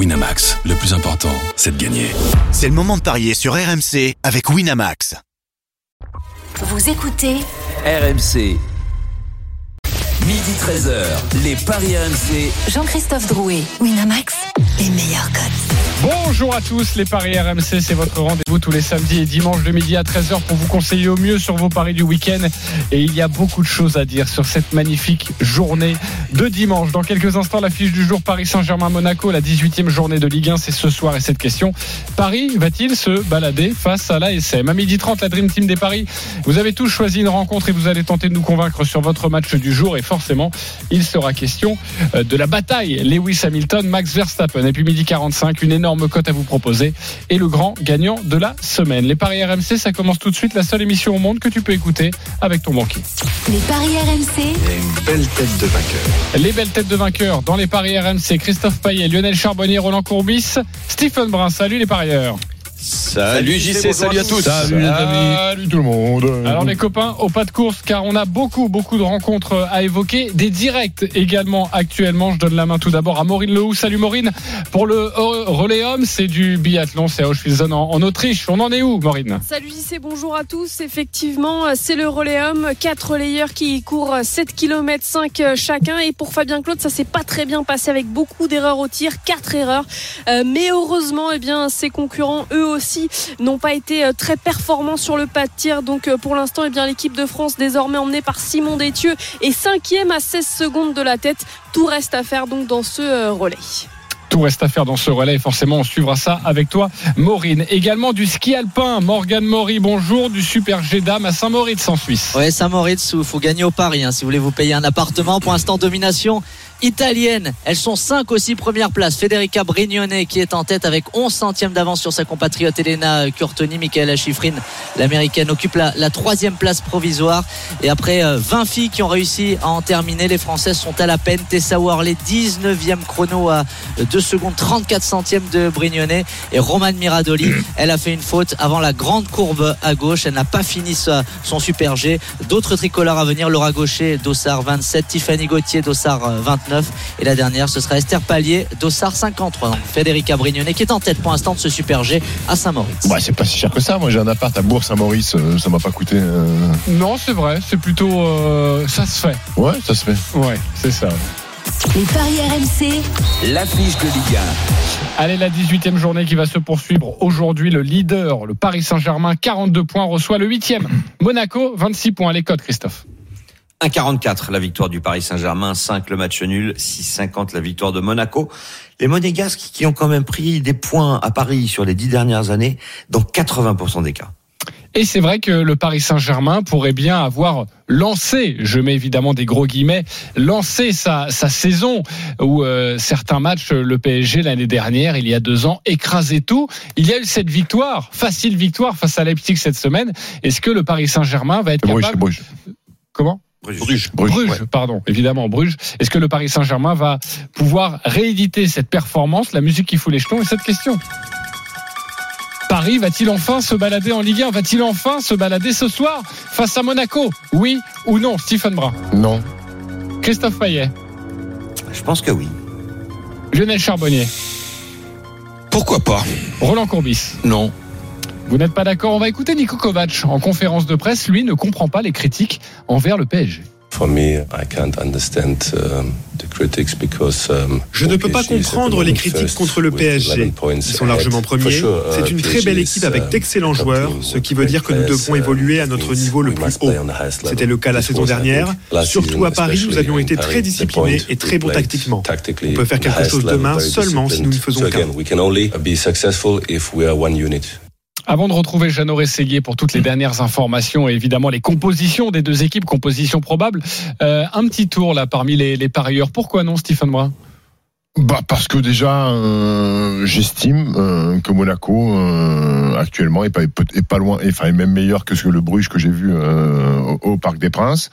Winamax, le plus important, c'est de gagner. C'est le moment de parier sur RMC avec Winamax. Vous écoutez RMC. Midi 13h, les Paris RMC. Jean-Christophe Drouet, Winamax, les meilleurs codes. Bonjour à tous, les Paris RMC, c'est votre rendez-vous tous les samedis et dimanches de midi à 13h pour vous conseiller au mieux sur vos paris du week-end. Et il y a beaucoup de choses à dire sur cette magnifique journée de dimanche. Dans quelques instants, l'affiche du jour Paris Saint-Germain-Monaco, la 18e journée de Ligue 1, c'est ce soir. Et cette question, Paris va-t-il se balader face à l'ASM ? À midi 30, la Dream Team des Paris, vous avez tous choisi une rencontre et vous allez tenter de nous convaincre sur votre match du jour. Et forcément, il sera question de la bataille Lewis Hamilton, Max Verstappen. Et puis midi 45, une énorme cote à vous proposer et le grand gagnant de la semaine. Les Paris RMC, ça commence tout de suite, la seule émission au monde que tu peux écouter avec ton banquier. Les Paris RMC. Il y a une belle tête de vainqueur. Les belles têtes de vainqueurs dans les Paris RMC. Christophe Payet, Lionel Charbonnier, Roland Courbis, Stephen Brun. Salut les parieurs. Salut JC, salut à tous. Salut les amis. Salut tout le monde. Alors les copains, au pas de course, car on a beaucoup de rencontres à évoquer. Des directs également actuellement. Je donne la main tout d'abord à Maureen Le Houx. Salut Maureen. Pour le relais homme, c'est du biathlon, c'est à Hochfilzen en Autriche. On en est où Maureen ? Salut JC, bonjour à tous. Effectivement, c'est le relais homme. 4 relayeurs qui courent 7,5 km chacun. Et pour Fabien Claude, ça s'est pas très bien passé avec beaucoup d'erreurs au tir. 4 erreurs. Mais heureusement, eh bien, ses concurrents, eux aussi n'ont pas été très performants sur le pas de tir, donc pour l'instant eh bien, l'équipe de France désormais emmenée par Simon Desthieux est 5e à 16 secondes de la tête. Tout reste à faire donc dans ce relais. Tout reste à faire dans ce relais et forcément on suivra ça avec toi Maureen. Également du ski alpin, Morgane Maury, bonjour, du Super G Dame à Saint-Moritz en Suisse. Oui, Saint-Moritz où il faut gagner au pari si vous voulez vous payer un appartement. Pour l'instant domination italienne, elles sont 5 aussi, première place Federica Brignone qui est en tête avec 11 centièmes d'avance sur sa compatriote Elena Curtoni. Mikaela Shiffrin, l'américaine, occupe la 3e place provisoire et après 20 filles qui ont réussi à en terminer, les françaises sont à la peine. Tessa Worley, 19e chrono à 2 secondes 34 centièmes de Brignone, et Romane Miradoli, elle a fait une faute avant la grande courbe à gauche, elle n'a pas fini son Super G. D'autres tricolores à venir, Laura Gaucher Dossard 27, Tiffany Gauthier Dossard 29 et la dernière ce sera Esther Pallier Dossard 53. Donc Federica Brignone qui est en tête pour l'instant de ce Super G à Saint-Moritz. Ouais, c'est pas si cher que ça, moi j'ai un appart à Bourg Saint-Maurice, ça m'a pas coûté Non c'est vrai, c'est plutôt ça se fait. Ouais ça se fait. Ouais c'est ça. Les Paris RMC, l'affiche de Ligue 1. Allez, la 18e journée qui va se poursuivre aujourd'hui. Le leader, le Paris Saint-Germain, 42 points, reçoit le 8e Monaco, 26 points. Les codes Christophe. 1,44 la victoire du Paris Saint-Germain, 5 le match nul, 6,50 la victoire de Monaco. Les Monégasques qui ont quand même pris des points à Paris sur les 10 dernières années, dans 80% des cas. Et c'est vrai que le Paris Saint-Germain pourrait bien avoir lancé, je mets évidemment des gros guillemets, lancé sa saison où certains matchs, le PSG l'année dernière, il y a 2 ans, écrasait tout. Il y a eu cette victoire, facile victoire face à Leipzig cette semaine. Est-ce que le Paris Saint-Germain va être capable... Bruges. Comment ? Bruges, ouais. Pardon, évidemment Bruges. Est-ce que le Paris Saint-Germain va pouvoir rééditer cette performance, la musique qui fout les jetons et cette question ? Paris va-t-il enfin se balader en Ligue 1 ? Va-t-il enfin se balader ce soir face à Monaco ? Oui ou non, Stephen Brun ? Non. Christophe Payet ? Je pense que oui. Lionel Charbonnier ? Pourquoi pas ? Roland Courbis ? Non. Vous n'êtes pas d'accord ? On va écouter Niko Kovac en conférence de presse. Lui ne comprend pas les critiques envers le PSG. Je ne peux pas comprendre les critiques contre le PSG. Ils sont largement premiers. C'est une très belle équipe avec d'excellents joueurs, ce qui veut dire que nous devons évoluer à notre niveau le plus haut. C'était le cas la saison dernière. Surtout à Paris, nous avions été très disciplinés et très bons tactiquement. On peut faire quelque chose demain seulement si nous ne faisons qu'un. Avant de retrouver Jean-Noël Seillier pour toutes les dernières informations et évidemment les compositions des 2 équipes, compositions probables, un petit tour là parmi les parieurs. Pourquoi non, Stephen Brun ? Parce que déjà, j'estime que Monaco actuellement est pas loin, enfin est même meilleur que le Bruges que j'ai vu au Parc des Princes.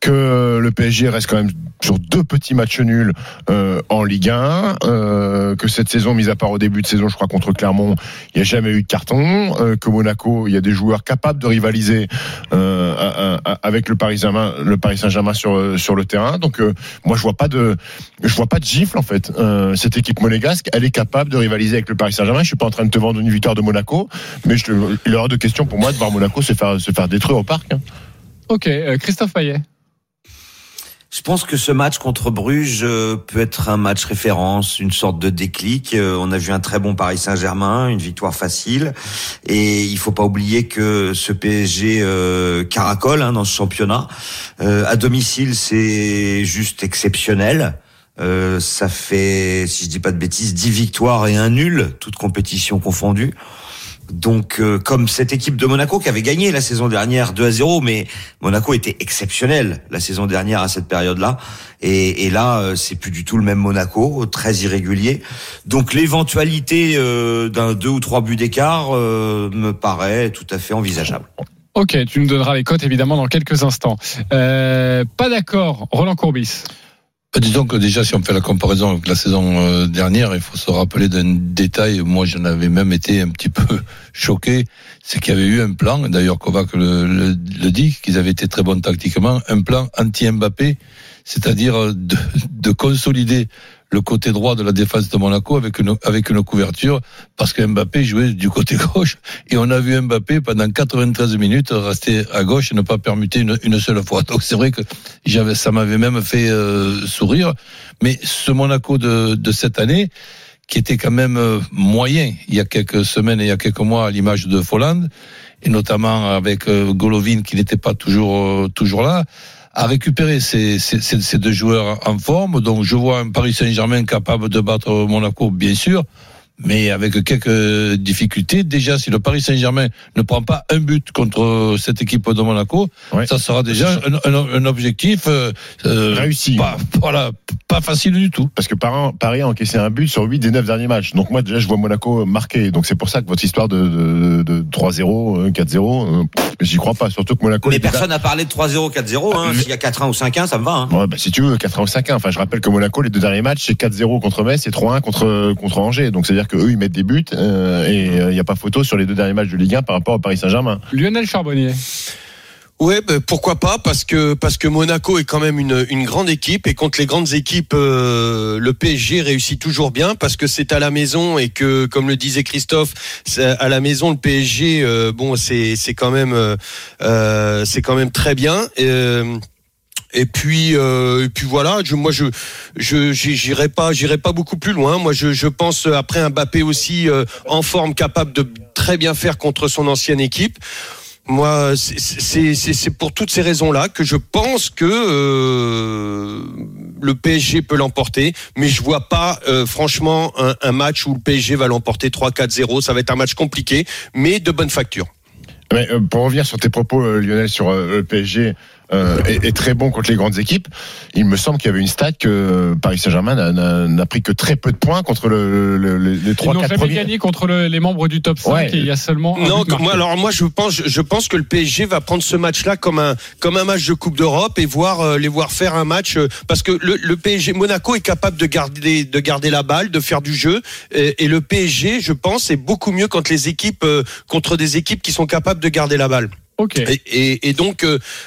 Que le PSG reste quand même sur 2 petits matchs nuls en Ligue 1, que cette saison, mis à part au début de saison, je crois contre Clermont, il n'y a jamais eu de carton, que Monaco, il y a des joueurs capables de rivaliser avec le Paris Saint-Germain sur le terrain. Donc moi, je vois pas de gifle en fait. cette équipe monégasque, elle est capable de rivaliser avec le Paris Saint-Germain. Je ne suis pas en train de te vendre une victoire de Monaco, mais il y aura deux questions pour moi de voir Monaco se faire détruire au parc. Ok, Christophe Payet. Je pense que ce match contre Bruges peut être un match référence, une sorte de déclic. On a vu un très bon Paris Saint-Germain, une victoire facile. Et il faut pas oublier que ce PSG caracole dans ce championnat. À domicile, c'est juste exceptionnel. Ça fait, si je dis pas de bêtises, 10 victoires et un nul, toutes compétitions confondues. Donc, comme cette équipe de Monaco qui avait gagné la saison dernière 2-0, mais Monaco était exceptionnel la saison dernière à cette période-là. Et là, c'est plus du tout le même Monaco, très irrégulier. Donc, l'éventualité d'un 2 ou 3 buts d'écart me paraît tout à fait envisageable. Ok, tu nous donneras les cotes évidemment dans quelques instants. Pas d'accord, Roland Courbis. Disons que déjà, si on fait la comparaison avec la saison dernière, il faut se rappeler d'un détail. Moi, j'en avais même été un petit peu choqué. C'est qu'il y avait eu un plan, d'ailleurs Kovac le dit, qu'ils avaient été très bons tactiquement, un plan anti-Mbappé, c'est-à-dire de consolider le côté droit de la défense de Monaco avec une couverture, parce que Mbappé jouait du côté gauche, et on a vu Mbappé pendant 93 minutes rester à gauche et ne pas permuter une seule fois. Donc c'est vrai que ça m'avait même fait sourire, mais ce Monaco de cette année, qui était quand même moyen il y a quelques semaines et il y a quelques mois à l'image de Folland, et notamment avec Golovin qui n'était pas toujours là, à récupérer ces deux joueurs en forme. Donc je vois un Paris Saint-Germain capable de battre Monaco, bien sûr, mais avec quelques difficultés. Déjà, si le Paris Saint-Germain ne prend pas un but contre cette équipe de Monaco, ouais, ça sera déjà un objectif réussi. Pas facile du tout. Parce que Paris a encaissé un but sur 8 des 9 derniers matchs. Donc moi, déjà, je vois Monaco marquer. Donc c'est pour ça que votre histoire de 3-0, 4-0, j'y crois pas. Surtout que Monaco... Mais personne n'a parlé de 3-0, 4-0. S'il y a 4-1 ou 5-1, ça me va. Ouais, si tu veux, 4-1 ou 5-1. Enfin, je rappelle que Monaco, les deux derniers matchs, c'est 4-0 contre Metz et 3-1 contre Angers. Donc c'est-à-dire qu'eux, ils mettent des buts et il n'y a pas photo sur les deux derniers matchs de Ligue 1 par rapport au Paris Saint-Germain. Lionel Charbonnier. Ouais, pourquoi pas, parce que Monaco est quand même une grande équipe, et contre les grandes équipes, le PSG réussit toujours bien, parce que c'est à la maison, et que, comme le disait Christophe, à la maison le PSG, c'est quand même très bien. Et puis voilà, j'irai pas beaucoup plus loin. Moi, je pense, après un Mbappé aussi en forme, capable de très bien faire contre son ancienne équipe. Moi, c'est pour toutes ces raisons-là que je pense que le PSG peut l'emporter, mais je vois pas franchement un match où le PSG va l'emporter 3-4-0. Ça va être un match compliqué, mais de bonne facture. Mais pour revenir sur tes propos, Lionel, sur le PSG est très bon contre les grandes équipes, il me semble qu'il y avait une stat que Paris Saint-Germain n'a pris que très peu de points contre les 3-4 premiers. Ils n'ont jamais gagné contre les membres du top 5, ouais. Et il y a seulement non, moi je pense que le PSG va prendre ce match-là comme un match de Coupe d'Europe, et les voir faire un match, parce que le PSG, Monaco est capable de garder la balle, de faire du jeu, et le PSG, je pense, est beaucoup mieux contre les équipes, contre des équipes qui sont capables de garder la balle. Okay. Et donc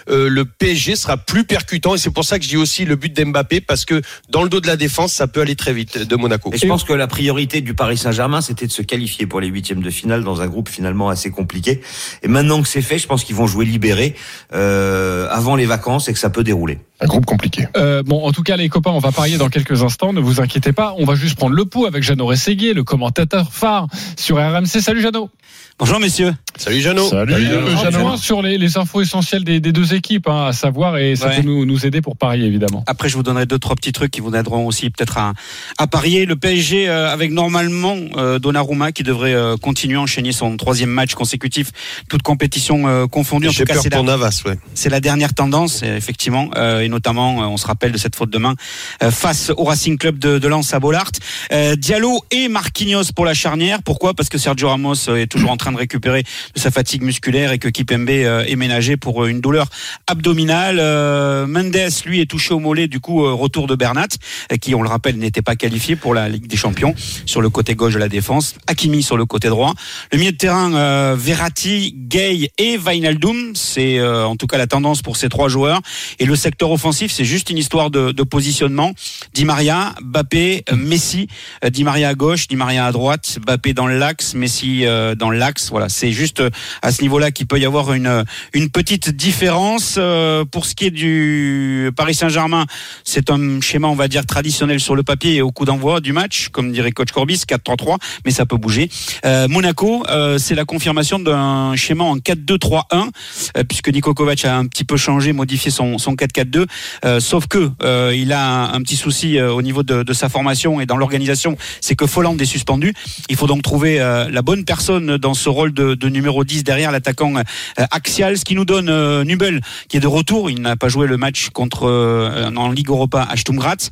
le PSG sera plus percutant, et c'est pour ça que je dis aussi le but d'Mbappé, parce que dans le dos de la défense, ça peut aller très vite de Monaco. Et je pense que la priorité du Paris Saint-Germain, c'était de se qualifier pour les 8e de finale dans un groupe finalement assez compliqué, et maintenant que c'est fait, je pense qu'ils vont jouer libérés avant les vacances, et que ça peut dérouler. Un groupe compliqué. En tout cas, les copains, on va parier dans quelques instants, ne vous inquiétez pas, on va juste prendre le pouls avec Jean-Noël Seillier, le commentateur phare sur RMC. Salut Jeannot. Bonjour messieurs. Salut Jeannot. Salut Jeannot. Sur les infos essentielles des deux équipes, à savoir, et ça peut nous aider pour parier évidemment. Après, je vous donnerai 2-3 petits trucs qui vous aideront aussi peut-être à parier. Le PSG avec normalement Donnarumma qui devrait continuer à enchaîner son 3e match consécutif, toute compétition confondue. J'ai peur pour Navas, ouais. C'est la dernière tendance, effectivement, et notamment, on se rappelle de cette faute de main face au Racing Club de Lens à Bollaert. Diallo et Marquinhos pour la charnière. Pourquoi ? Parce que Sergio Ramos est toujours en train de récupérer de sa fatigue musculaire, et que Kimpembe est ménagé pour une douleur abdominale. Mendes, lui, est touché au mollet, du coup retour de Bernat, qui, on le rappelle, n'était pas qualifié pour la Ligue des Champions, sur le côté gauche de la défense. Hakimi sur le côté droit. Le milieu de terrain, Verratti, Gueye et Wijnaldum, c'est en tout cas la tendance pour ces 3 joueurs. Et le secteur offensif, c'est juste une histoire de positionnement. Di Maria, Mbappé, Messi, Di Maria à gauche, Di Maria à droite, Mbappé dans l'axe, Messi dans l'axe. Voilà, c'est juste à ce niveau-là qu'il peut y avoir une petite différence. Pour ce qui est du Paris Saint-Germain, c'est un schéma, on va dire, traditionnel sur le papier et au coup d'envoi du match, comme dirait coach Courbis, 4-3-3, mais ça peut bouger. Monaco, c'est la confirmation d'un schéma en 4-2-3-1, puisque Niko Kovac a un petit peu changé, modifié son 4-4-2, sauf que il a un petit souci au niveau de sa formation et dans l'organisation, c'est que Folland est suspendu. Il faut donc trouver la bonne personne dans ce rôle de numéro 10 derrière l'attaquant axial, ce qui nous donne Nubel, qui est de retour. Il n'a pas joué le match contre en Ligue Europa à Sturm Graz.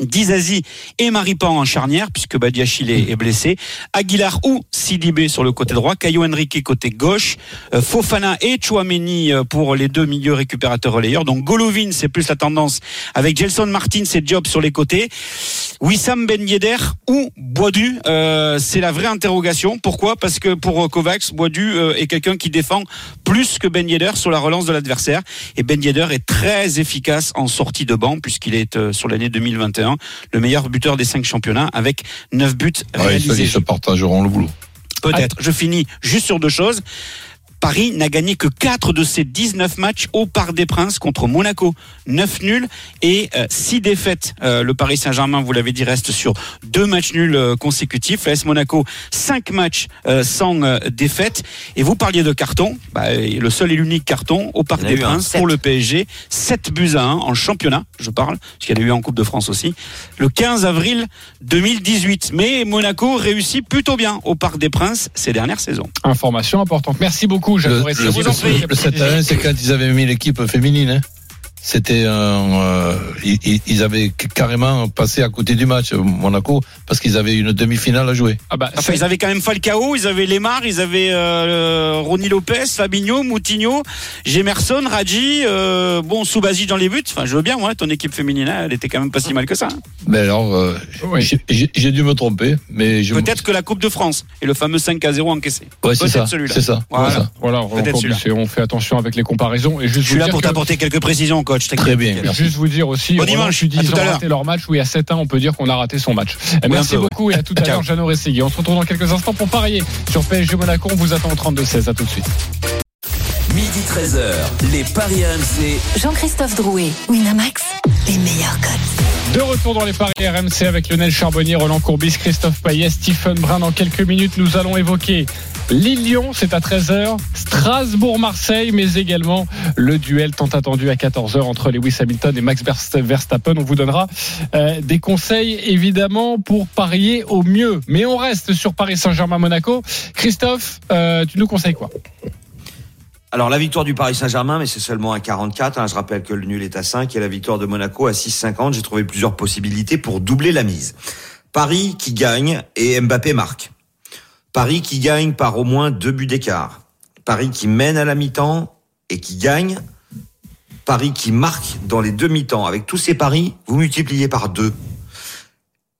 Dizazi et Maripan en charnière, puisque Badiachil est blessé, Aguilar ou Sidibé sur le côté droit, Caio Henrique côté gauche, Fofana et Chouameni pour les deux milieux récupérateurs relayeurs. Donc Golovin, c'est plus la tendance, avec Gelson Martins et Diop sur les côtés. Wissam Ben Yedder ou Boadu, c'est la vraie interrogation. Pourquoi ? Parce que pour Kovacs, Boadu est quelqu'un qui défend plus que Ben Yedder sur la relance de l'adversaire, et Ben Yedder est très efficace en sortie de banc, puisqu'il est sur l'année 2021 le meilleur buteur des 5 championnats avec 9 buts réalisés. Ils se partageront le boulot. Peut-être. Je finis juste sur deux choses. Paris n'a gagné que 4 de ses 19 matchs au Parc des Princes contre Monaco. 9 nuls et 6 défaites. Le Paris Saint-Germain, vous l'avez dit, reste sur 2 matchs nuls consécutifs. L'AS Monaco, 5 matchs sans défaite. Et vous parliez de carton. Le seul et l'unique carton au Parc des Princes pour le PSG. 7-1 en championnat, je parle, parce qu'il y en a eu en Coupe de France aussi. Le 15 avril 2018. Mais Monaco réussit plutôt bien au Parc des Princes ces dernières saisons. Information importante. Merci beaucoup. Le 7-1, c'est quand ils avaient mis l'équipe féminine. C'était ils avaient carrément passé à côté du match Monaco parce qu'ils avaient une demi-finale à jouer. Ils avaient quand même Falcao, ils avaient Lemar, ils avaient Ronny Lopez, Fabinho, Moutinho, Gemerson, Radji, Subasic dans les buts. Enfin, je veux bien, ton équipe féminine, elle était quand même pas si mal que ça. Mais alors, j'ai dû me tromper, mais peut-être que la Coupe de France et le fameux 5-0 encaissé. Ouais, c'est ça. Celui-là. C'est ça. Voilà. On fait attention avec les comparaisons et juste. Je suis là pour t'apporter quelques précisions. Encore. Très bien. Juste vous dire aussi, ils ont raté leur match. Oui, à 7-1, on peut dire qu'on a raté son match. Merci beaucoup et à tout à l'heure, Jean-Noël Seillier. On se retrouve dans quelques instants pour parier sur PSG Monaco. On vous attend au 32-16. À tout de suite. 12h-13h, les paris RMC. Jean-Christophe Drouet, Winamax, les meilleurs codes. De retour dans les paris RMC avec Lionel Charbonnier, Roland Courbis, Christophe Payet, Stephen Brun. Dans quelques minutes, nous allons évoquer Lille-Lyon, c'est à 13h, Strasbourg-Marseille, mais également le duel tant attendu à 14h entre Lewis Hamilton et Max Verstappen. On vous donnera des conseils, évidemment, pour parier au mieux. Mais on reste sur Paris Saint-Germain-Monaco. Christophe, tu nous conseilles quoi ? Alors la victoire du Paris Saint-Germain, mais c'est seulement à 44, Je rappelle que le nul est à 5 et la victoire de Monaco à 6,50. J'ai trouvé plusieurs possibilités pour doubler la mise. Paris qui gagne et Mbappé marque. Paris qui gagne par au moins 2 buts d'écart. Paris qui mène à la mi-temps et qui gagne. Paris qui marque dans les deux mi-temps. Avec tous ces paris, vous multipliez par 2.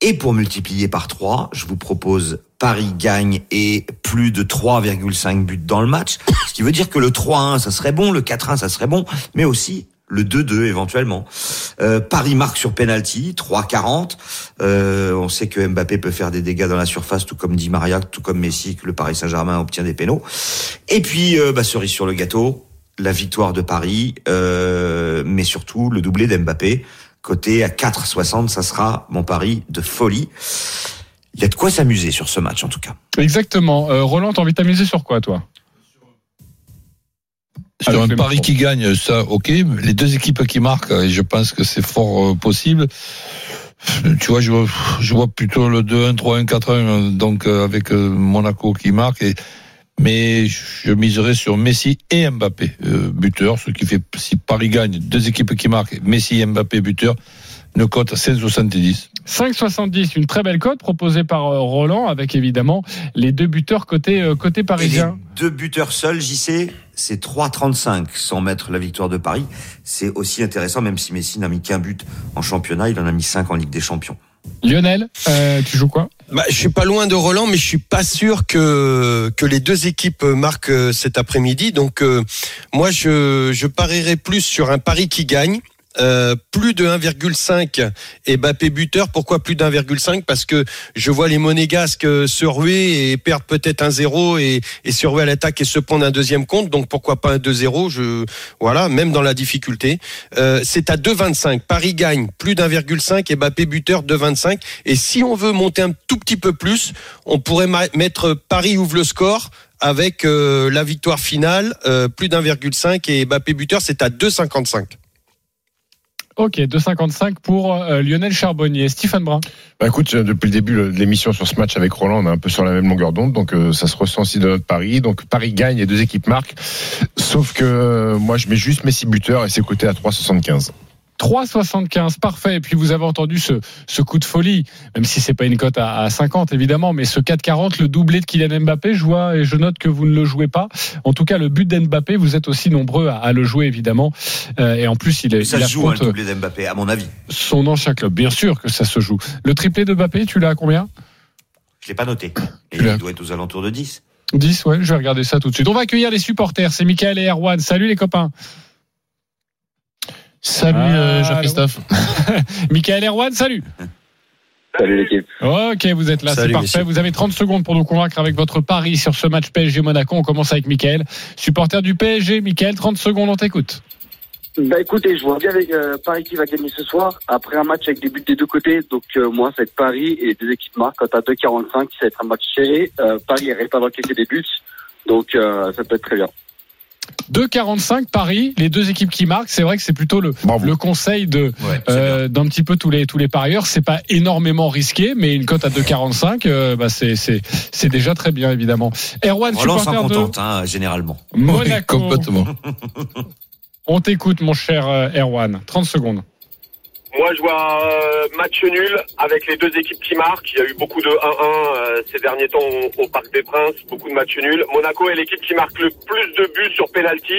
Et pour multiplier par 3, je vous propose Paris gagne et plus de 3,5 buts dans le match. Ce qui veut dire que le 3-1, ça serait bon, le 4-1, ça serait bon, mais aussi le 2-2 éventuellement. Paris marque sur penalty, 3,40. On sait que Mbappé peut faire des dégâts dans la surface, tout comme Di Maria, tout comme Messi, que le Paris Saint-Germain obtient des pénaux. Et puis, cerise sur le gâteau, la victoire de Paris, mais surtout le doublé d'Mbappé. Côté à 4,60, ça sera mon pari de folie. Il y a de quoi s'amuser sur ce match, en tout cas. Exactement. Roland, t'as envie de t'amuser sur quoi, toi ? Sur un pari qui gagne, ça, ok. Les deux équipes qui marquent, je pense que c'est fort possible. Tu vois, je vois plutôt le 2-1, 3-1, 4-1, donc avec Monaco qui marque. Mais je miserais sur Messi et Mbappé, buteur. Ce qui fait, si Paris gagne, deux équipes qui marquent, Messi et Mbappé, buteur, une cote à 16,70. 5,70, une très belle cote proposée par Roland, avec évidemment les deux buteurs côté parisien. Et les deux buteurs seuls, JC, c'est 3,35 sans mettre la victoire de Paris. C'est aussi intéressant, même si Messi n'a mis qu'un but en championnat, il en a mis 5 en Ligue des Champions. Lionel, tu joues quoi ? Je suis pas loin de Roland, mais je suis pas sûr que les deux équipes marquent cet après-midi. Donc moi, je parierais plus sur un pari qui gagne plus de 1,5 et Mbappé buteur. Pourquoi plus de 1,5? Parce que je vois les monégasques se ruer et perdre peut-être 1-0 et se ruer à l'attaque et se prendre un deuxième compte. Donc pourquoi pas un 2-0? Voilà, même dans la difficulté. C'est à 2,25. Paris gagne plus de 1,5 et Mbappé buteur 2,25. Et si on veut monter un tout petit peu plus, on pourrait mettre Paris ouvre le score avec la victoire finale, plus de 1,5 et Mbappé buteur, c'est à 2,55. Ok, 2,55 pour Lionel Charbonnier. Stephen Brun. Bah écoute, depuis le début de l'émission sur ce match avec Roland, on est un peu sur la même longueur d'onde, donc ça se ressent aussi de notre pari. Donc Paris gagne et deux équipes marquent. Sauf que moi, je mets juste Messi buteur et c'est coté à 3,75. 3,75, parfait. Et puis vous avez entendu ce coup de folie, même si c'est pas une cote à 50 évidemment, mais ce 4,40, le doublé de Kylian Mbappé, je vois et je note que vous ne le jouez pas. En tout cas, le but d'Mbappé, vous êtes aussi nombreux à le jouer évidemment. Et en plus, il se joue le doublé d'Mbappé, à mon avis. Son ancien club, bien sûr que ça se joue. Le triplé de Mbappé, tu l'as à combien? Je l'ai pas noté. Et il doit être aux alentours de 10. 10, ouais. Je vais regarder ça tout de suite. On va accueillir les supporters. C'est Mikael et Erwan. Salut les copains. Salut Jean-Christophe. Mikael Erwan, salut. Salut l'équipe. Ok, vous êtes là, salut, c'est parfait. Messieurs. Vous avez 30 secondes pour nous convaincre avec votre pari sur ce match PSG-Monaco. On commence avec Mikael, supporter du PSG. Mikael, 30 secondes, on t'écoute. Bah écoutez, je vois bien avec Paris qui va gagner ce soir. Après un match avec des buts des deux côtés, donc moi ça va être Paris et les deux équipes marquent. Quant à 2,45, ça va être un match serré. Paris reste à avoir quelques des buts, donc ça peut être très bien. 2,45 Paris, les deux équipes qui marquent, c'est vrai que c'est plutôt le conseil d'un petit peu tous les parieurs. C'est pas énormément risqué, mais une cote à 2,45, c'est déjà très bien évidemment. Erwan, supporter contente, généralement. Monaco. Oui, complètement. On t'écoute mon cher Erwan, 30 secondes. Moi je vois un match nul avec les deux équipes qui marquent. Il y a eu beaucoup de 1-1 ces derniers temps au Parc des Princes, beaucoup de matchs nuls. Monaco est l'équipe qui marque le plus de buts sur penalty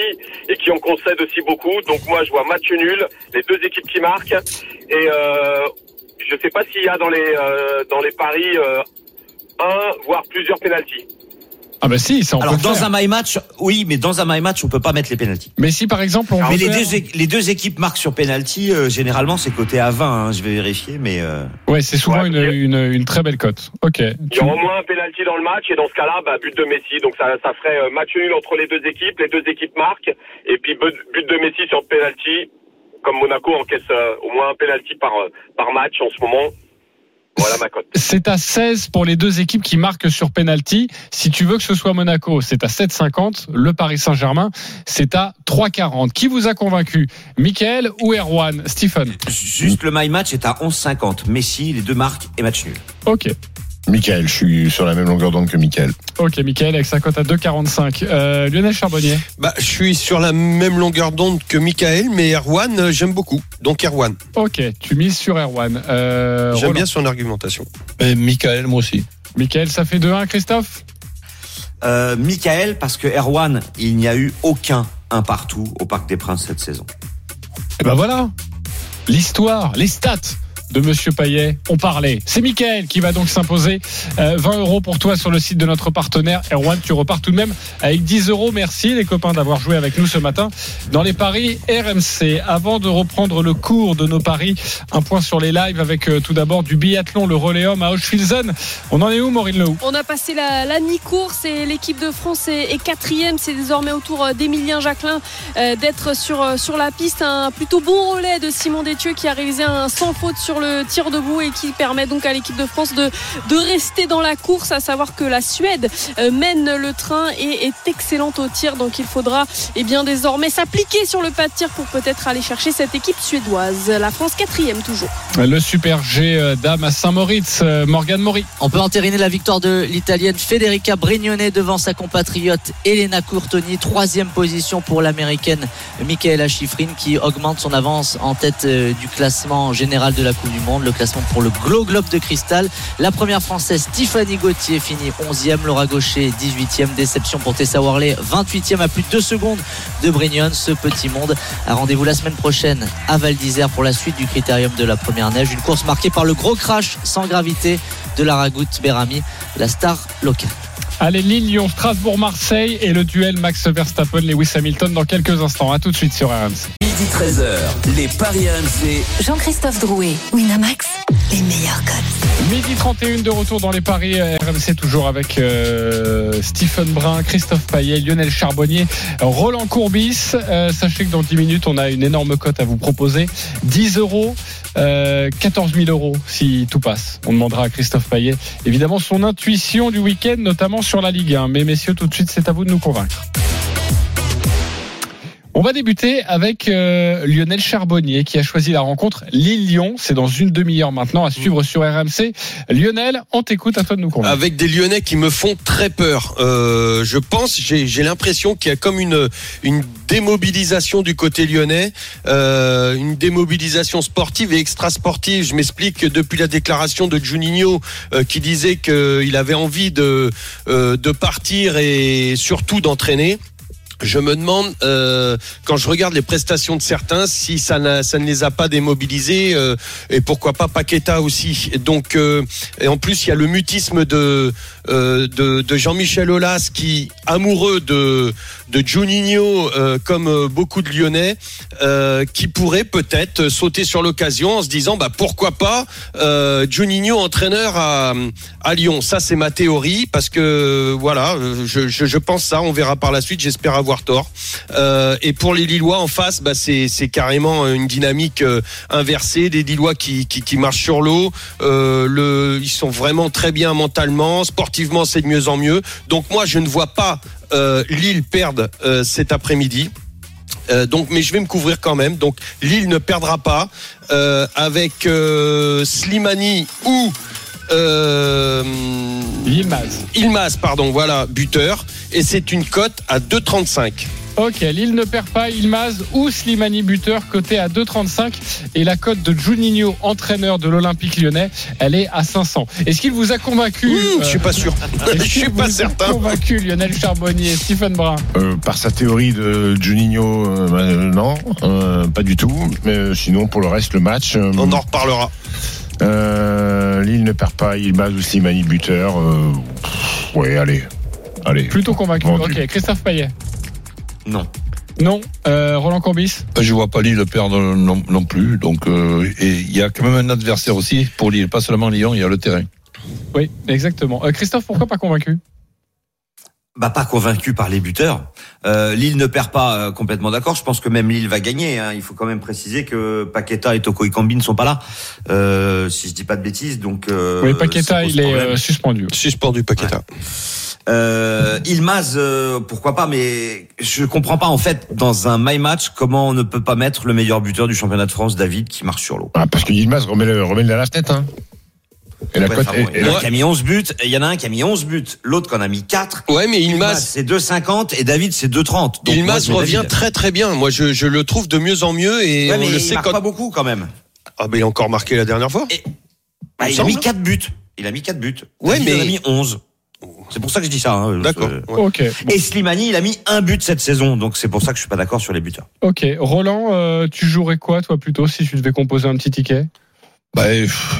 et qui en concède aussi beaucoup. Donc moi je vois match nul, les deux équipes qui marquent. Et je sais pas s'il y a dans les paris un voire plusieurs penalties. Ah bah si, ça on peut dans faire. Un my match, oui, mais dans un my match, on peut pas mettre les pénaltys. Mais si par exemple, les deux équipes marquent sur pénalty, généralement c'est coté à 20, je vais vérifier, mais ouais, c'est souvent une très belle cote. OK. Il y aura au moins un pénalty dans le match et dans ce cas-là, but de Messi, donc ça ferait match nul entre les deux équipes marquent et puis but de Messi sur pénalty, comme Monaco encaisse au moins un pénalty par match en ce moment. Voilà ma cote. C'est à 16 pour les deux équipes qui marquent sur penalty. Si tu veux que ce soit Monaco, c'est à 7,50. Le Paris Saint-Germain, c'est à 3,40. Qui vous a convaincu, Mikael ou Erwan? Stephen. Juste le my match est à 11,50. Messi, les deux marques et match nul. Ok. Mikael, je suis sur la même longueur d'onde que Mikael. Ok, Mikael avec sa cote à 2,45. Lionel Charbonnier. Je suis sur la même longueur d'onde que Mikael, mais Erwan, j'aime beaucoup. Donc Erwan. Ok, tu mises sur Erwan. J'aime bien son argumentation. Et Mikael, moi aussi. Mikael, ça fait 2-1, Christophe. Mikael, parce que Erwan, il n'y a eu aucun un partout au Parc des Princes cette saison. Et voilà, l'histoire, les stats de Monsieur Payet, on parlait. C'est Mikael qui va donc s'imposer. 20 € pour toi sur le site de notre partenaire. Erwan, tu repars tout de même avec 10 €. Merci les copains d'avoir joué avec nous ce matin dans les paris RMC. Avant de reprendre le cours de nos paris, un point sur les lives avec tout d'abord du biathlon, le relais homme à Hochfilzen. On en est où, Maureen Le Houx? On a passé la mi-course et l'équipe de France est quatrième. C'est désormais au tour d'Emilien Jacquelin d'être sur la piste. Un plutôt bon relais de Simon Desthieux qui a réalisé un sans faute sur le tir debout et qui permet donc à l'équipe de France de rester dans la course, à savoir que la Suède mène le train et est excellente au tir, donc il faudra désormais s'appliquer sur le pas de tir pour peut-être aller chercher cette équipe suédoise. La France 4e toujours. Le Super G dame à Saint-Moritz, Morgane Maury. On peut entériner la victoire de l'Italienne Federica Brignone devant sa compatriote Elena Curtoni, 3e position pour l'Américaine Mikaela Shiffrin qui augmente son avance en tête du classement général de la Coupe du Monde, le classement pour le Globe de Cristal. La première française Tiffany Gauthier finit 11e, Laura Gaucher 18e, déception pour Tessa Worley 28e à plus de 2 secondes de Brignone. Ce petit monde a rendez-vous la semaine prochaine à Val d'Isère pour la suite du critérium de la première neige, une course marquée par le gros crash sans gravité de la Ragout Berami, la star locale. Allez, Lille-Lyon, Strasbourg-Marseille et le duel Max Verstappen-Lewis Hamilton dans quelques instants. A tout de suite sur RMC. midi 13h, les Paris RMC. Jean-Christophe Drouet, Winamax, les meilleurs codes. Midi 31 de retour dans les Paris RMC, toujours avec Stephen Brun, Christophe Payet, Lionel Charbonnier, Roland Courbis. Sachez que dans 10 minutes, on a une énorme cote à vous proposer. 10 €, 14 000 € si tout passe. On demandera à Christophe Payet, évidemment, son intuition du week-end, notamment sur la Ligue 1. Mais messieurs, tout de suite, c'est à vous de nous convaincre. On va débuter avec Lionel Charbonnier qui a choisi la rencontre Lille-Lyon. C'est dans une demi-heure maintenant à suivre sur RMC. Lionel, on t'écoute, à toi de nous convaincre. Avec des Lyonnais qui me font très peur. Je pense, j'ai l'impression qu'il y a comme une démobilisation du côté lyonnais, une démobilisation sportive et extrasportive. Je m'explique, depuis la déclaration de Juninho qui disait qu'il avait envie de partir et surtout d'entraîner. Je me demande, quand je regarde les prestations de certains, si ça ne les a pas démobilisés, et pourquoi pas Paqueta aussi. Et donc, et en plus, il y a le mutisme de Jean-Michel Aulas qui, amoureux de Juninho, comme beaucoup de Lyonnais, qui pourrait peut-être sauter sur l'occasion en se disant, bah pourquoi pas Juninho entraîneur à Lyon. Ça, c'est ma théorie, parce que voilà, je pense ça. On verra par la suite. J'espère avoir tort. Et pour les Lillois en face, bah c'est carrément une dynamique inversée, des Lillois qui marchent sur l'eau. Ils sont vraiment très bien mentalement, sportivement, c'est de mieux en mieux. Donc moi, je ne vois pas Lille perdre cet après-midi. Donc, mais je vais me couvrir quand même. Donc Lille ne perdra pas avec Slimani ou Yilmaz, pardon, voilà, buteur. Et c'est une cote à 2,35. Ok, Lille ne perd pas, Yilmaz ou Slimani buteur, coté à 2,35. Et la cote de Juninho, entraîneur de l'Olympique lyonnais, elle est à 500. Est-ce qu'il vous a convaincu Je suis pas sûr. Je suis pas certain. Convaincu, Lionel Charbonnier, Stephen Brun. Par sa théorie de Juninho, non, pas du tout. Mais sinon, pour le reste, le match. On en reparlera. Lille ne perd pas, Yilmaz ou Slimani buteur. Ouais, allez. Plutôt convaincu. Vendu. Ok, Christophe Payet. Non. Roland Courbis. Je vois pas Lille perdre non plus. Donc, et il y a quand même un adversaire aussi pour Lille, pas seulement Lyon, il y a le terrain. Oui, exactement. Christophe, pourquoi pas convaincu ? Bah pas convaincu par les buteurs. Lille ne perd pas, complètement d'accord. Je pense que même Lille va gagner. Il faut quand même préciser que Paqueta et Toko Ekambi ne sont pas là, si je dis pas de bêtises. Donc oui, Paqueta il est suspendu. Suspendu Paqueta. Ouais. Yilmaz, pourquoi pas, mais je comprends pas en fait dans un my match comment on ne peut pas mettre le meilleur buteur du championnat de France, David, qui marche sur l'eau. Ah parce que Yilmaz remet à la tête. Et la cote, il y en a un qui a mis 11 buts, il y en a un qui a mis 11 buts, l'autre qui en a mis 4. Ouais, mais Yilmaz c'est 2,50 et David c'est 2,30. Yilmaz revient très très bien. Moi je le trouve de mieux en mieux et ouais, on le sait pas beaucoup quand même. Ah ben il a encore marqué la dernière fois. Il a mis 4 buts. Ouais, David, mais il en a mis 11. C'est pour ça que je dis ça. D'accord. Okay, bon. Et Slimani, il a mis un but cette saison, donc c'est pour ça que je suis pas d'accord sur les buteurs. Ok. Roland, tu jouerais quoi toi plutôt si tu devais composer un petit ticket ? Bah,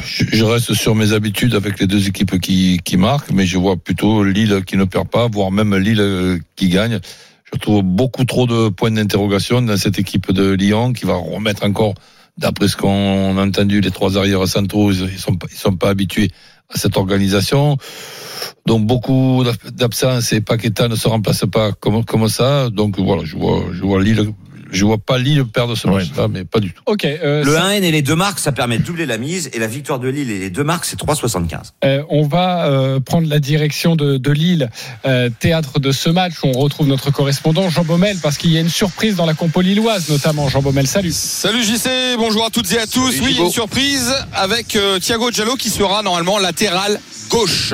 je reste sur mes habitudes avec les deux équipes qui marquent, mais je vois plutôt Lille qui ne perd pas, voire même Lille qui gagne. Je trouve beaucoup trop de points d'interrogation dans cette équipe de Lyon qui va remettre encore, d'après ce qu'on a entendu, les trois arrières centraux, ils sont pas habitués à cette organisation. Donc beaucoup d'absences et Paqueta ne se remplace pas comme ça. Donc voilà, je vois Lille. Je vois pas Lille perdre ce match-là, mais pas du tout. Ok. Le 1N et les deux marques, ça permet de doubler la mise. Et la victoire de Lille et les deux marques, c'est 3,75. On va prendre la direction de Lille, théâtre de ce match où on retrouve notre correspondant Jean Baumel, parce qu'il y a une surprise dans la compo lilloise, notamment. Jean Baumel, salut. Salut JC, bonjour à toutes et à tous. Salut, oui, une surprise avec Thiago Diallo qui sera normalement latéral gauche,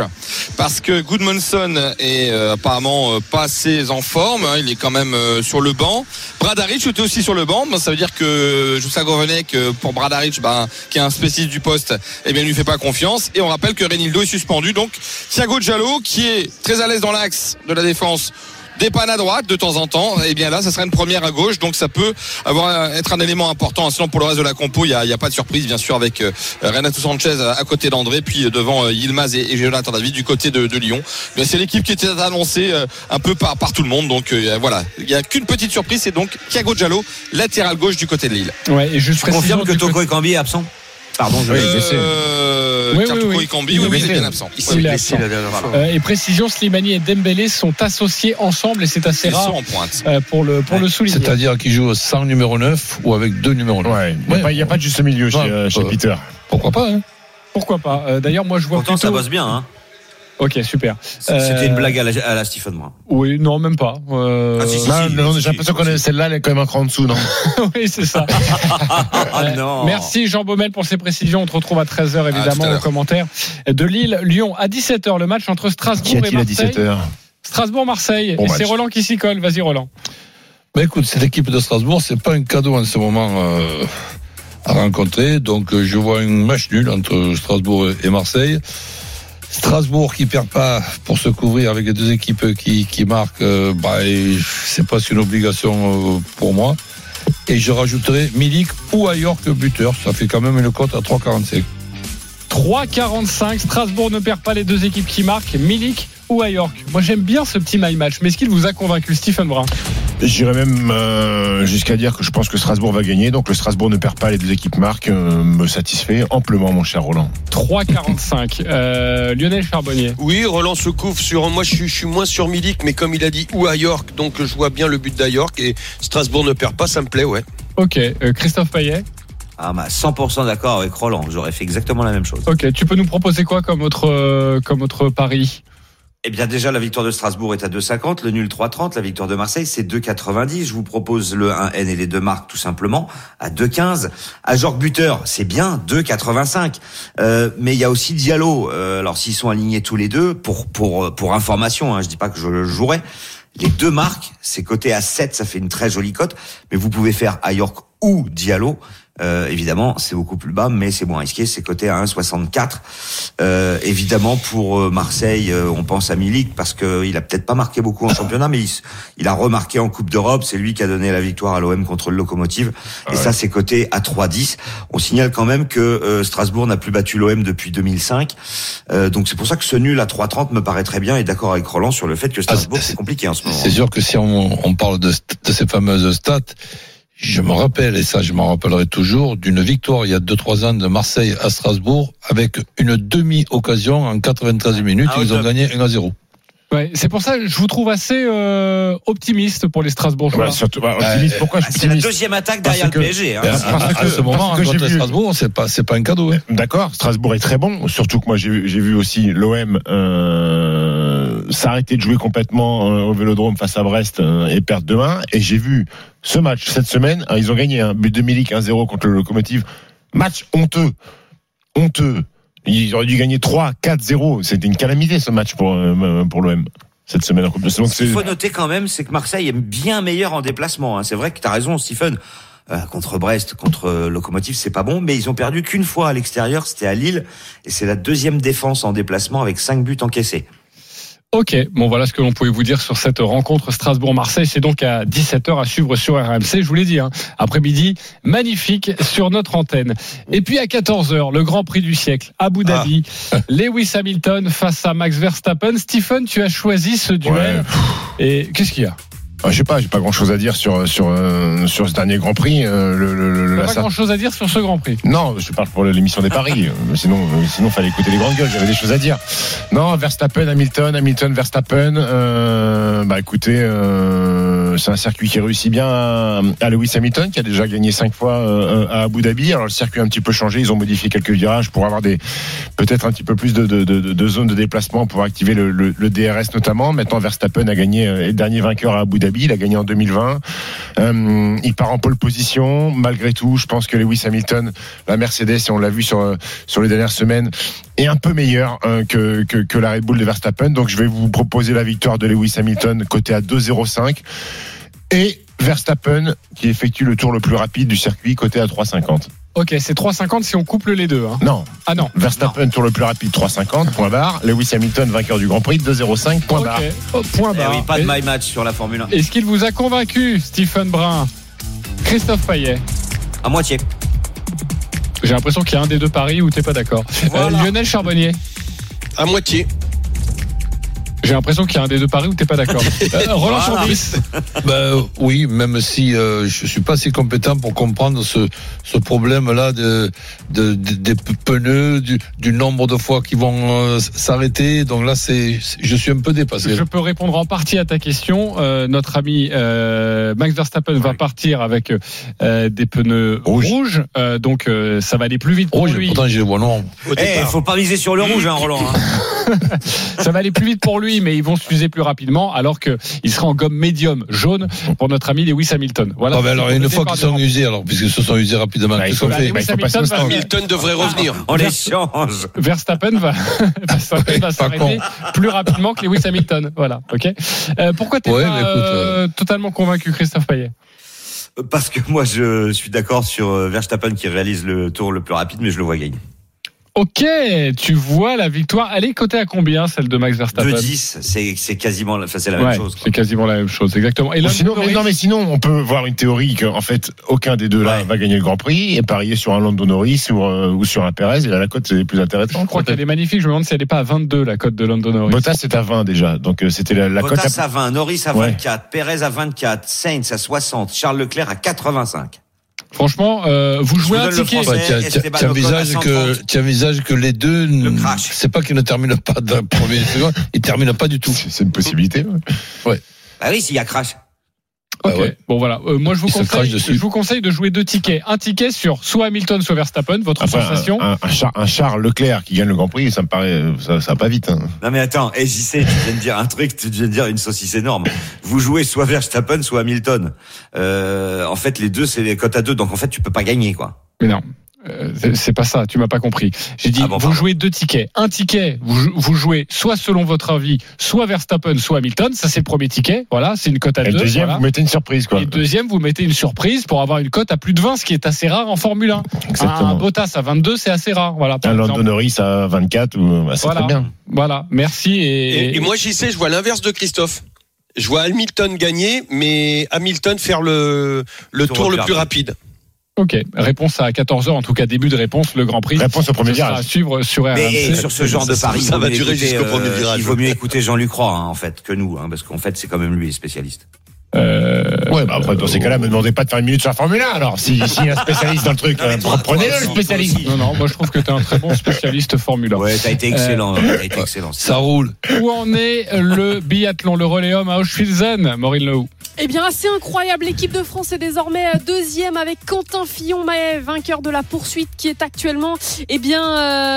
parce que Goodmanson est apparemment pas assez en forme, il est quand même sur le banc. Bradarić était aussi sur le banc, ça veut dire que Jussa Gourvenec pour Bradarić, qui est un spécialiste du poste, eh bien il lui fait pas confiance, et on rappelle que Reinildo est suspendu. Donc Thiago Diallo qui est très à l'aise dans l'axe de la défense dépanne à droite de temps en temps, et bien là ça sera une première à gauche, donc ça peut avoir être un élément important. Sinon pour le reste de la compo, il y a pas de surprise bien sûr, avec Renato Sanchez à côté d'André, puis devant Yilmaz et Jonathan David du côté de Lyon. Mais c'est l'équipe qui était annoncée un peu par tout le monde, donc voilà, il n'y a qu'une petite surprise, c'est donc Thiago Diallo, latéral gauche du côté de Lille. Ouais, et juste je confirme que Toko Ekambi est absent. Pardon, je vais laisser. Oui, il est bien absent. Il est absent. Et précision, Slimani et Dembélé sont associés ensemble, et c'est assez rare en pointe. Pour le souligner. C'est-à-dire qu'ils jouent sans numéro 9 ou avec deux numéros 9. Ouais. Il n'y a pas de juste milieu chez Peter. Pourquoi pas, hein. Pourquoi pas. D'ailleurs, moi je vois pourtant plutôt... ça bosse bien, hein. Ok, super. C'était une blague à la Stephen Brun. Oui, non, même pas. Si, j'ai l'impression que celle-là, elle est quand même un cran en dessous, non? Oui, c'est ça. Non. Merci Jean Baumel pour ces précisions. On te retrouve à 13h, évidemment, aux commentaires de Lille. Lyon, à 17h, le match entre Strasbourg et Marseille. Strasbourg-Marseille. Bon, et match. C'est Roland qui s'y colle. Vas-y, Roland. Bah, écoute, cette équipe de Strasbourg, c'est pas un cadeau en ce moment à rencontrer. Donc, je vois un match nul entre Strasbourg et Marseille. Strasbourg qui perd pas pour se couvrir avec les deux équipes qui marquent, c'est pas une obligation pour moi. Et je rajouterai Milik ou Ayork buteur. Ça fait quand même une cote à 3,45. 3,45. Strasbourg ne perd pas, les deux équipes qui marquent. Milik ou Ayork. Moi, j'aime bien ce petit my match. Mais est-ce qu'il vous a convaincu, Stephen Brun? J'irais même jusqu'à dire que je pense que Strasbourg va gagner. Donc le Strasbourg ne perd pas, les deux équipes marquent, me satisfait amplement, mon cher Roland. 3,45. Lionel Charbonnier. Oui, Roland se couvre sur... Moi je suis moins sur Milik, mais comme il a dit ou à York, donc je vois bien le but d'Ayork. Et Strasbourg ne perd pas, ça me plaît, ouais. Ok, Christophe Payet. Ah bah 100% d'accord avec Roland, j'aurais fait exactement la même chose. Ok, tu peux nous proposer quoi comme autre pari? Eh bien déjà, la victoire de Strasbourg est à 2,50, le nul 3,30, la victoire de Marseille c'est 2,90. Je vous propose le 1N et les deux marques tout simplement à 2,15. À Jorg buteur, c'est bien 2,85. Mais il y a aussi Diallo. Alors s'ils sont alignés tous les deux, pour information, je dis pas que je le jouerai. Les deux marques, c'est coté à 7, ça fait une très jolie cote. Mais vous pouvez faire à York ou Diallo. Évidemment, c'est beaucoup plus bas, mais c'est moins risqué. C'est coté à 1,64. Évidemment, pour Marseille, on pense à Milik parce que il a peut-être pas marqué beaucoup en championnat, mais il a remarqué en Coupe d'Europe. C'est lui qui a donné la victoire à l'OM contre le Locomotive. Ah ouais. Et ça, c'est coté à 3,10. On signale quand même que Strasbourg n'a plus battu l'OM depuis 2005. Donc c'est pour ça que ce nul à 3,30 me paraît très bien. Et d'accord avec Roland sur le fait que Strasbourg, c'est compliqué en ce moment. C'est sûr que si on parle de ces fameuses stats, je me rappelle, et ça je m'en rappellerai toujours, d'une victoire il y a 2-3 ans de Marseille à Strasbourg avec une demi-occasion en 93 minutes. Ils ont gagné 1-0. Ouais, c'est pour ça que je vous trouve assez optimiste pour les Strasbourgeois. Ouais, surtout, optimiste. Pourquoi je suis optimiste? C'est la deuxième attaque derrière le PSG. À ce moment, contre Strasbourg, c'est pas un cadeau. Hein. D'accord, Strasbourg est très bon. Surtout que moi, j'ai vu aussi l'OM s'arrêter de jouer complètement au Vélodrome face à Brest et perdre 2-1. Et j'ai vu ce match cette semaine. Ils ont gagné un but de Milik 1-0 contre le Locomotive. Match honteux. Ils auraient dû gagner 3-4-0. C'était une calamité ce match pour l'OM cette semaine. Donc, ce qu'il faut noter quand même, c'est que Marseille est bien meilleur en déplacement. C'est vrai que tu as raison, Stephen. Contre Brest, contre Locomotive, c'est pas bon, mais ils ont perdu qu'une fois à l'extérieur, c'était à Lille, et c'est la deuxième défense en déplacement avec 5 buts encaissés. Ok, bon voilà ce que l'on pouvait vous dire sur cette rencontre Strasbourg-Marseille. C'est donc à 17h à suivre sur RMC, je vous l'ai dit, après-midi magnifique sur notre antenne. Et puis à 14h, le Grand Prix du siècle, Abu Dhabi, Lewis Hamilton face à Max Verstappen. Stephen, tu as choisi ce duel, et qu'est-ce qu'il y a? J'ai pas grand-chose à dire sur ce dernier Grand Prix. Grand-chose à dire sur ce Grand Prix. Non, je parle pour l'émission des paris. sinon, fallait écouter les grandes gueules. J'avais des choses à dire. Non, Verstappen, Hamilton, Verstappen. C'est un circuit qui réussit bien à Lewis Hamilton, qui a déjà gagné 5 fois à Abu Dhabi. Alors le circuit a un petit peu changé. Ils ont modifié quelques virages pour avoir peut-être un petit peu plus de zones de déplacement pour activer le DRS notamment. Maintenant, Verstappen a gagné, est dernier vainqueur à Abu Dhabi. Il a gagné en 2020. Il part en pole position. Malgré tout, je pense que Lewis Hamilton, la Mercedes, et on l'a vu sur les dernières semaines, est un peu meilleure que la Red Bull de Verstappen. Donc je vais vous proposer la victoire de Lewis Hamilton, cotée à 2,05. Et Verstappen, qui effectue le tour le plus rapide du circuit, cotée à 3,50. Ok, c'est 3,50 si on couple les deux. Hein. Non. Ah non. Verstappen tourne le plus rapide, 3,50, point barre. Lewis Hamilton, vainqueur du Grand Prix, 2,05, point barre. Oh, point barre. Oui, pas de my match sur la Formule 1. Est-ce qu'il vous a convaincu, Stephen Brun, Christophe Payet? À moitié. J'ai l'impression qu'il y a un des deux paris où t'es pas d'accord. Voilà. Lionel Charbonnier. À moitié. J'ai l'impression qu'il y a un des deux paris où t'es pas d'accord. Roland Courbis. Ben, oui, même si je suis pas assez compétent pour comprendre ce problème-là des pneus, du nombre de fois qu'ils vont s'arrêter. Donc là, je suis un peu dépassé. Je peux répondre en partie à ta question. Notre ami Max Verstappen va partir avec des pneus rouges. Donc ça va aller plus vite pour lui. Pourtant, je vois non. Il faut pas miser sur le rouge, hein, Roland. Hein. Ça va aller plus vite pour lui. Mais ils vont s'user plus rapidement, alors que il sera en gomme médium jaune pour notre ami Lewis Hamilton. Voilà. Ah bah alors une fois qu'ils sont usés, alors puisque se sont usés rapidement, bah, Hamilton devrait revenir. On les change. Verstappen va s'arrêter plus rapidement que Lewis Hamilton. Voilà. Ok. Pourquoi t'es pas totalement convaincu, Christophe Payet? Parce que moi, je suis d'accord sur Verstappen qui réalise le tour le plus rapide, mais je le vois gagner. Ok, tu vois la victoire. Elle est cotée à combien, celle de Max Verstappen? 2-10, c'est quasiment c'est la même chose. Quoi. C'est quasiment la même chose, exactement. Et là, sinon, on peut voir une théorie qu'en fait, aucun des deux-là va gagner le Grand Prix et parier sur un Lando Norris ou sur un Perez. Et là, la cote, c'est plus intéressant. Je crois qu'elle est magnifique. Je me demande si elle n'est pas à 22, la cote de Lando Norris. Bottas, c'est à 20 déjà. Donc, c'était la cote. Bottas à 20, Norris à 24, Perez à 24, Sainz à 60, Charles Leclerc à 85. Franchement, vous jouez un ticket. Tu envisages que les deux, c'est pas qu'ils ne terminent pas d'un premier second, ils terminent pas du tout. C'est une possibilité. Ouais. Bah oui, s'il y a crash. Ok. Bon voilà. Moi, je vous conseille de jouer deux tickets. Un ticket sur soit Hamilton, soit Verstappen. Votre sensation. Un Charles Leclerc qui gagne le Grand Prix, ça me paraît, ça va pas vite. Hein. Non mais attends, JC, tu viens de dire un truc, tu viens de dire une saucisse énorme. Vous jouez soit Verstappen, soit Hamilton. En fait, les deux, c'est les cotes à deux, donc en fait, tu peux pas gagner, quoi. Mais non. C'est pas ça, tu m'as pas compris. J'ai dit, vous jouez deux tickets. Un ticket, vous jouez soit selon votre avis, soit Verstappen, soit Hamilton. Ça, c'est le premier ticket. Voilà, c'est une cote à 2. Et le deuxième, vous mettez une surprise, quoi. Et le deuxième, vous mettez une surprise pour avoir une cote à plus de 20, ce qui est assez rare en Formule 1. Exactement. Un Bottas à 22, c'est assez rare. Voilà. Un Lando Norris à 24, c'est très bien. Voilà, merci. Et moi, j'y sais, je vois l'inverse de Christophe. Je vois Hamilton gagner, mais Hamilton faire le tour le plus rapide. Ok, réponse à 14h, en tout cas début de réponse, le Grand Prix. Réponse au premier virage. À suivre sur RMC. Mais sur ce genre de paris, ça va durer jusqu'au premier virage. Il vaut mieux écouter Jean-Luc Roy, hein, en fait, que nous, hein, parce qu'en fait, c'est quand même lui le spécialiste. Après, dans ces cas-là, me demandez pas de faire une minute sur la Formule 1. Alors, si y a un spécialiste dans le truc, prenez-le, le spécialiste. Non, moi, je trouve que t'es un très bon spécialiste Formule 1. Ouais, t'as été excellent. Ça roule. Où en est le biathlon, le relais homme à Hochfilzen, Maureen Le Houx? Eh bien, assez incroyable. L'équipe de France est désormais deuxième avec Quentin Fillon-Maillet, vainqueur de la poursuite, qui est actuellement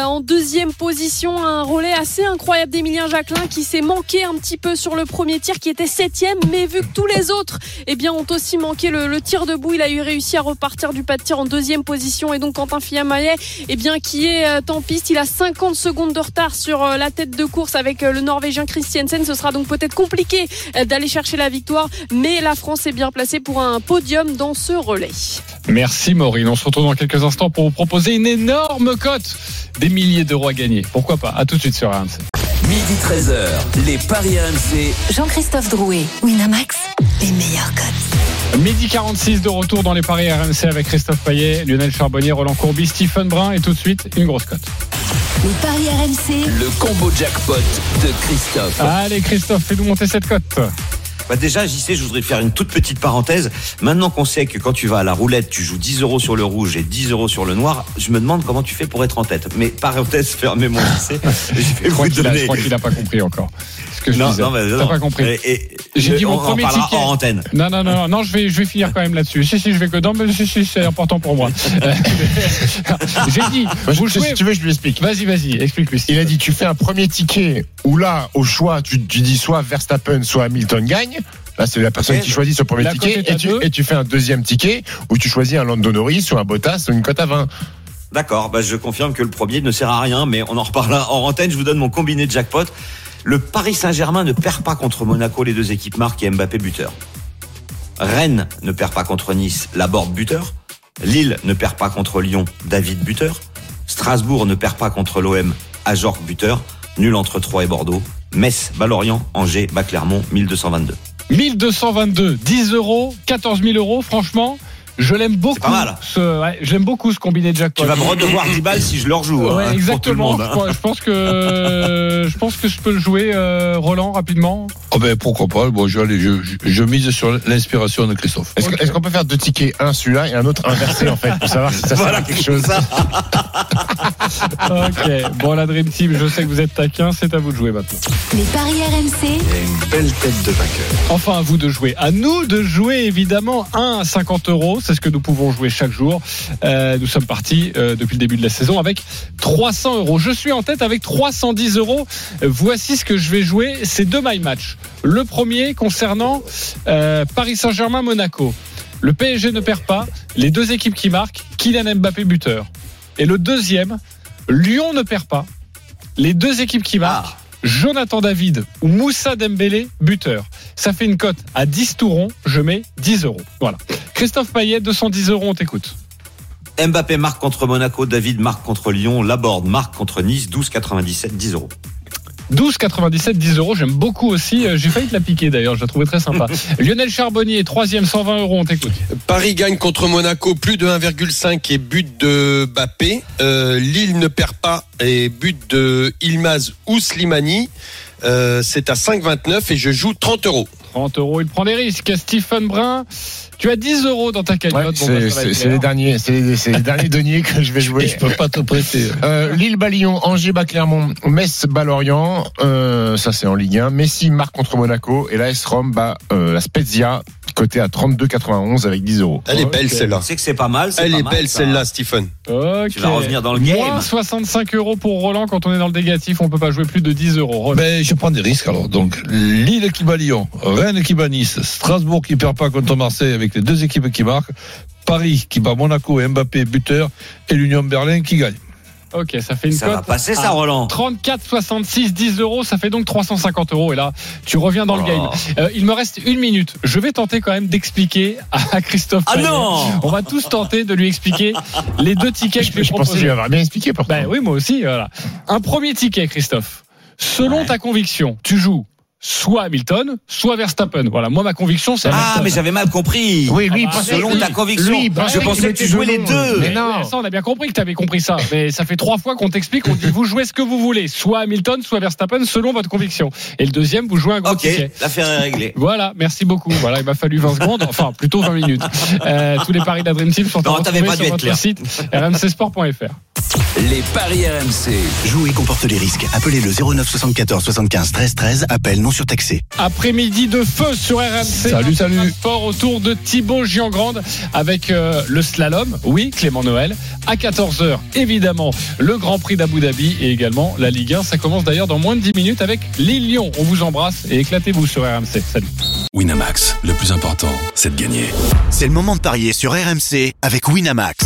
en deuxième position. Un relais assez incroyable d'Emilien Jacquelin qui s'est manqué un petit peu sur le premier tir, qui était septième, mais vu que tous les autres ont aussi manqué le tir debout, il a eu réussi à repartir du pas de tir en deuxième position. Et donc Quentin Fillon-Maillet qui est en piste, il a 50 secondes de retard sur la tête de course avec le Norvégien Christiansen. Ce sera donc peut-être compliqué d'aller chercher la victoire, mais la France est bien placée pour un podium dans ce relais. Merci Maureen, on se retrouve dans quelques instants pour vous proposer une énorme cote, des milliers d'euros à gagner, pourquoi pas. A tout de suite sur RMC. Midi 13h, les paris RMC, Jean-Christophe Drouet, Winamax, les meilleurs cotes. Midi 46, de retour dans les paris RMC avec Christophe Payet, Lionel Charbonnier, Roland Courbis, Stephen Brun, et tout de suite une grosse cote. Les paris RMC, le combo jackpot de Christophe. Allez Christophe, fais-nous monter cette cote. Bah déjà, JC, je voudrais faire une toute petite parenthèse. Maintenant qu'on sait que quand tu vas à la roulette, tu joues 10€ sur le rouge et 10€ sur le noir, je me demande comment tu fais pour être en tête. Mais parenthèse fermée, mon JC. Je crois qu'il n'a pas compris encore. T'as pas compris. J'ai dit mon premier ticket. En antenne. Non, je vais finir quand même là-dessus. Si, je vais que dans. Mais si, c'est important pour moi. J'ai dit. Si tu veux, je lui explique. Vas-y, explique-lui. Il a dit, tu fais un premier ticket où là, au choix, tu dis soit Verstappen, soit Hamilton gagne. Là, c'est la personne qui choisit ce premier ticket et tu fais un deuxième ticket où tu choisis un Lando Norris ou un Bottas ou une cote à 20. D'accord, je confirme que le premier ne sert à rien, mais on en reparlera en antenne. Je vous donne mon combiné de jackpot. Le Paris Saint-Germain ne perd pas contre Monaco, les deux équipes marquent et Mbappé buteur. Rennes ne perd pas contre Nice, Laborde buteur. Lille ne perd pas contre Lyon, David buteur. Strasbourg ne perd pas contre l'OM, Ajorc buteur. Nul entre Troyes et Bordeaux. Metz, Bas-Lorient, Angers, Bas-Clermont, 1222. 1222, 10 €, 14 000 €, franchement, je l'aime beaucoup. C'est pas mal. J'aime beaucoup ce combiné de jackpot. Tu vas me redevoir 10 balles si je le rejoue. Ouais, hein, exactement. Je pense que je peux le jouer, Roland, rapidement. Oh ben pourquoi pas. Bon, je mise sur l'inspiration de Christophe. Est-ce qu'on peut faire deux tickets, un celui-là et un autre inversé en fait, pour savoir si ça sert à quelque chose. Ok. Bon, la Dream Team, je sais que vous êtes taquins, c'est à vous de jouer maintenant. Les paris RMC. Et une belle tête de vainqueur. Enfin, à vous de jouer. À nous de jouer évidemment. 1 à 50 €. C'est ce que nous pouvons jouer chaque jour. Nous sommes partis depuis le début de la saison avec 300 €. Je suis en tête avec 310 €. Voici ce que je vais jouer. C'est 2 my match. Le premier concernant Paris Saint-Germain Monaco. Le PSG ne perd pas. Les deux équipes qui marquent. Kylian Mbappé buteur. Et le deuxième, Lyon ne perd pas. Les deux équipes qui marquent. Jonathan David ou Moussa Dembélé buteur. Ça fait une cote à 10 tourons. Je mets 10 €. Voilà. Christophe Payet, 210 €, on t'écoute. Mbappé marque contre Monaco, David marque contre Lyon, Laborde marque contre Nice, 12,97, 10 €. 12,97, 10 €, j'aime beaucoup aussi. J'ai failli te la piquer d'ailleurs, je la trouvais très sympa. Lionel Charbonnier, 3e, 120 €, on t'écoute. Paris gagne contre Monaco, plus de 1,5 et but de Mbappé. Lille ne perd pas et but de Yılmaz ou Slimani. C'est à 5,29 et je joue 30 €. 30 €, il prend les risrisques. Stephen Brun, tu as 10 € dans ta cagnotte. Ouais, c'est les derniers deniers que je vais jouer. Je peux pas te prêter. Lille bas Lyon, Angers bas Clermont, Metz bas Lorient. Ça c'est en Ligue 1. Messi marque contre Monaco et l'AS Rome bas la Spezia, coté à 32,91 avec 10 €. Elle est belle celle-là. Tu sais que c'est pas mal. Elle est belle celle-là, Stephen. Okay. Tu vas revenir dans le game. Moins 65 € pour Roland. Quand on est dans le négatif, on peut pas jouer plus de 10 €. Ben, je prends des risques alors. Donc Lille qui bat Lyon, Rennes qui bat Nice, Strasbourg qui perd pas contre Marseille avec les deux équipes qui marquent, Paris qui bat Monaco et Mbappé buteur, et l'Union Berlin qui gagne. Ok, ça fait une cote. Ça va passer ça, Roland. 34,66, 10 €, ça fait donc 350 €. Et là, tu reviens dans le game. Il me reste une minute. Je vais tenter quand même d'expliquer à Christophe. Ah Payet. Non, on va tous tenter de lui expliquer les deux tickets que je proposais. Je pensais lui avoir bien expliqué pourquoi. Ben oui, moi aussi. Voilà. Un premier ticket, Christophe. Selon ta conviction, tu joues soit Hamilton, soit Verstappen. Voilà, moi ma conviction c'est Hamilton. Ah mais j'avais mal compris. Oui, lui selon ta conviction. Je pensais que tu jouais les deux. Mais non, ça on a bien compris que tu avais compris ça. Mais ça fait 3 fois qu'on t'explique, on dit vous jouez ce que vous voulez, soit Hamilton, soit Verstappen selon votre conviction. Et le deuxième, vous jouez un gros ticket. OK, l'affaire est réglée. Voilà, merci beaucoup. Voilà, il m'a fallu 20 secondes, enfin plutôt 20 minutes. Tous les paris de la Dream Team sont en ligne sur notre site rmcsport.fr. Les paris RMC. Jouer comporte les risques. Appelez le 09 74 75 13 13. Appel non surtaxé. Après-midi de feu sur RMC. Salut. Sport autour de Thibaut Giangrande avec le slalom. Oui, Clément Noël. À 14h, évidemment, le Grand Prix d'Abu Dhabi et également la Ligue 1. Ça commence d'ailleurs dans moins de 10 minutes avec Lille-Lyon. On vous embrasse et éclatez-vous sur RMC. Salut. Winamax, le plus important, c'est de gagner. C'est le moment de parier sur RMC avec Winamax.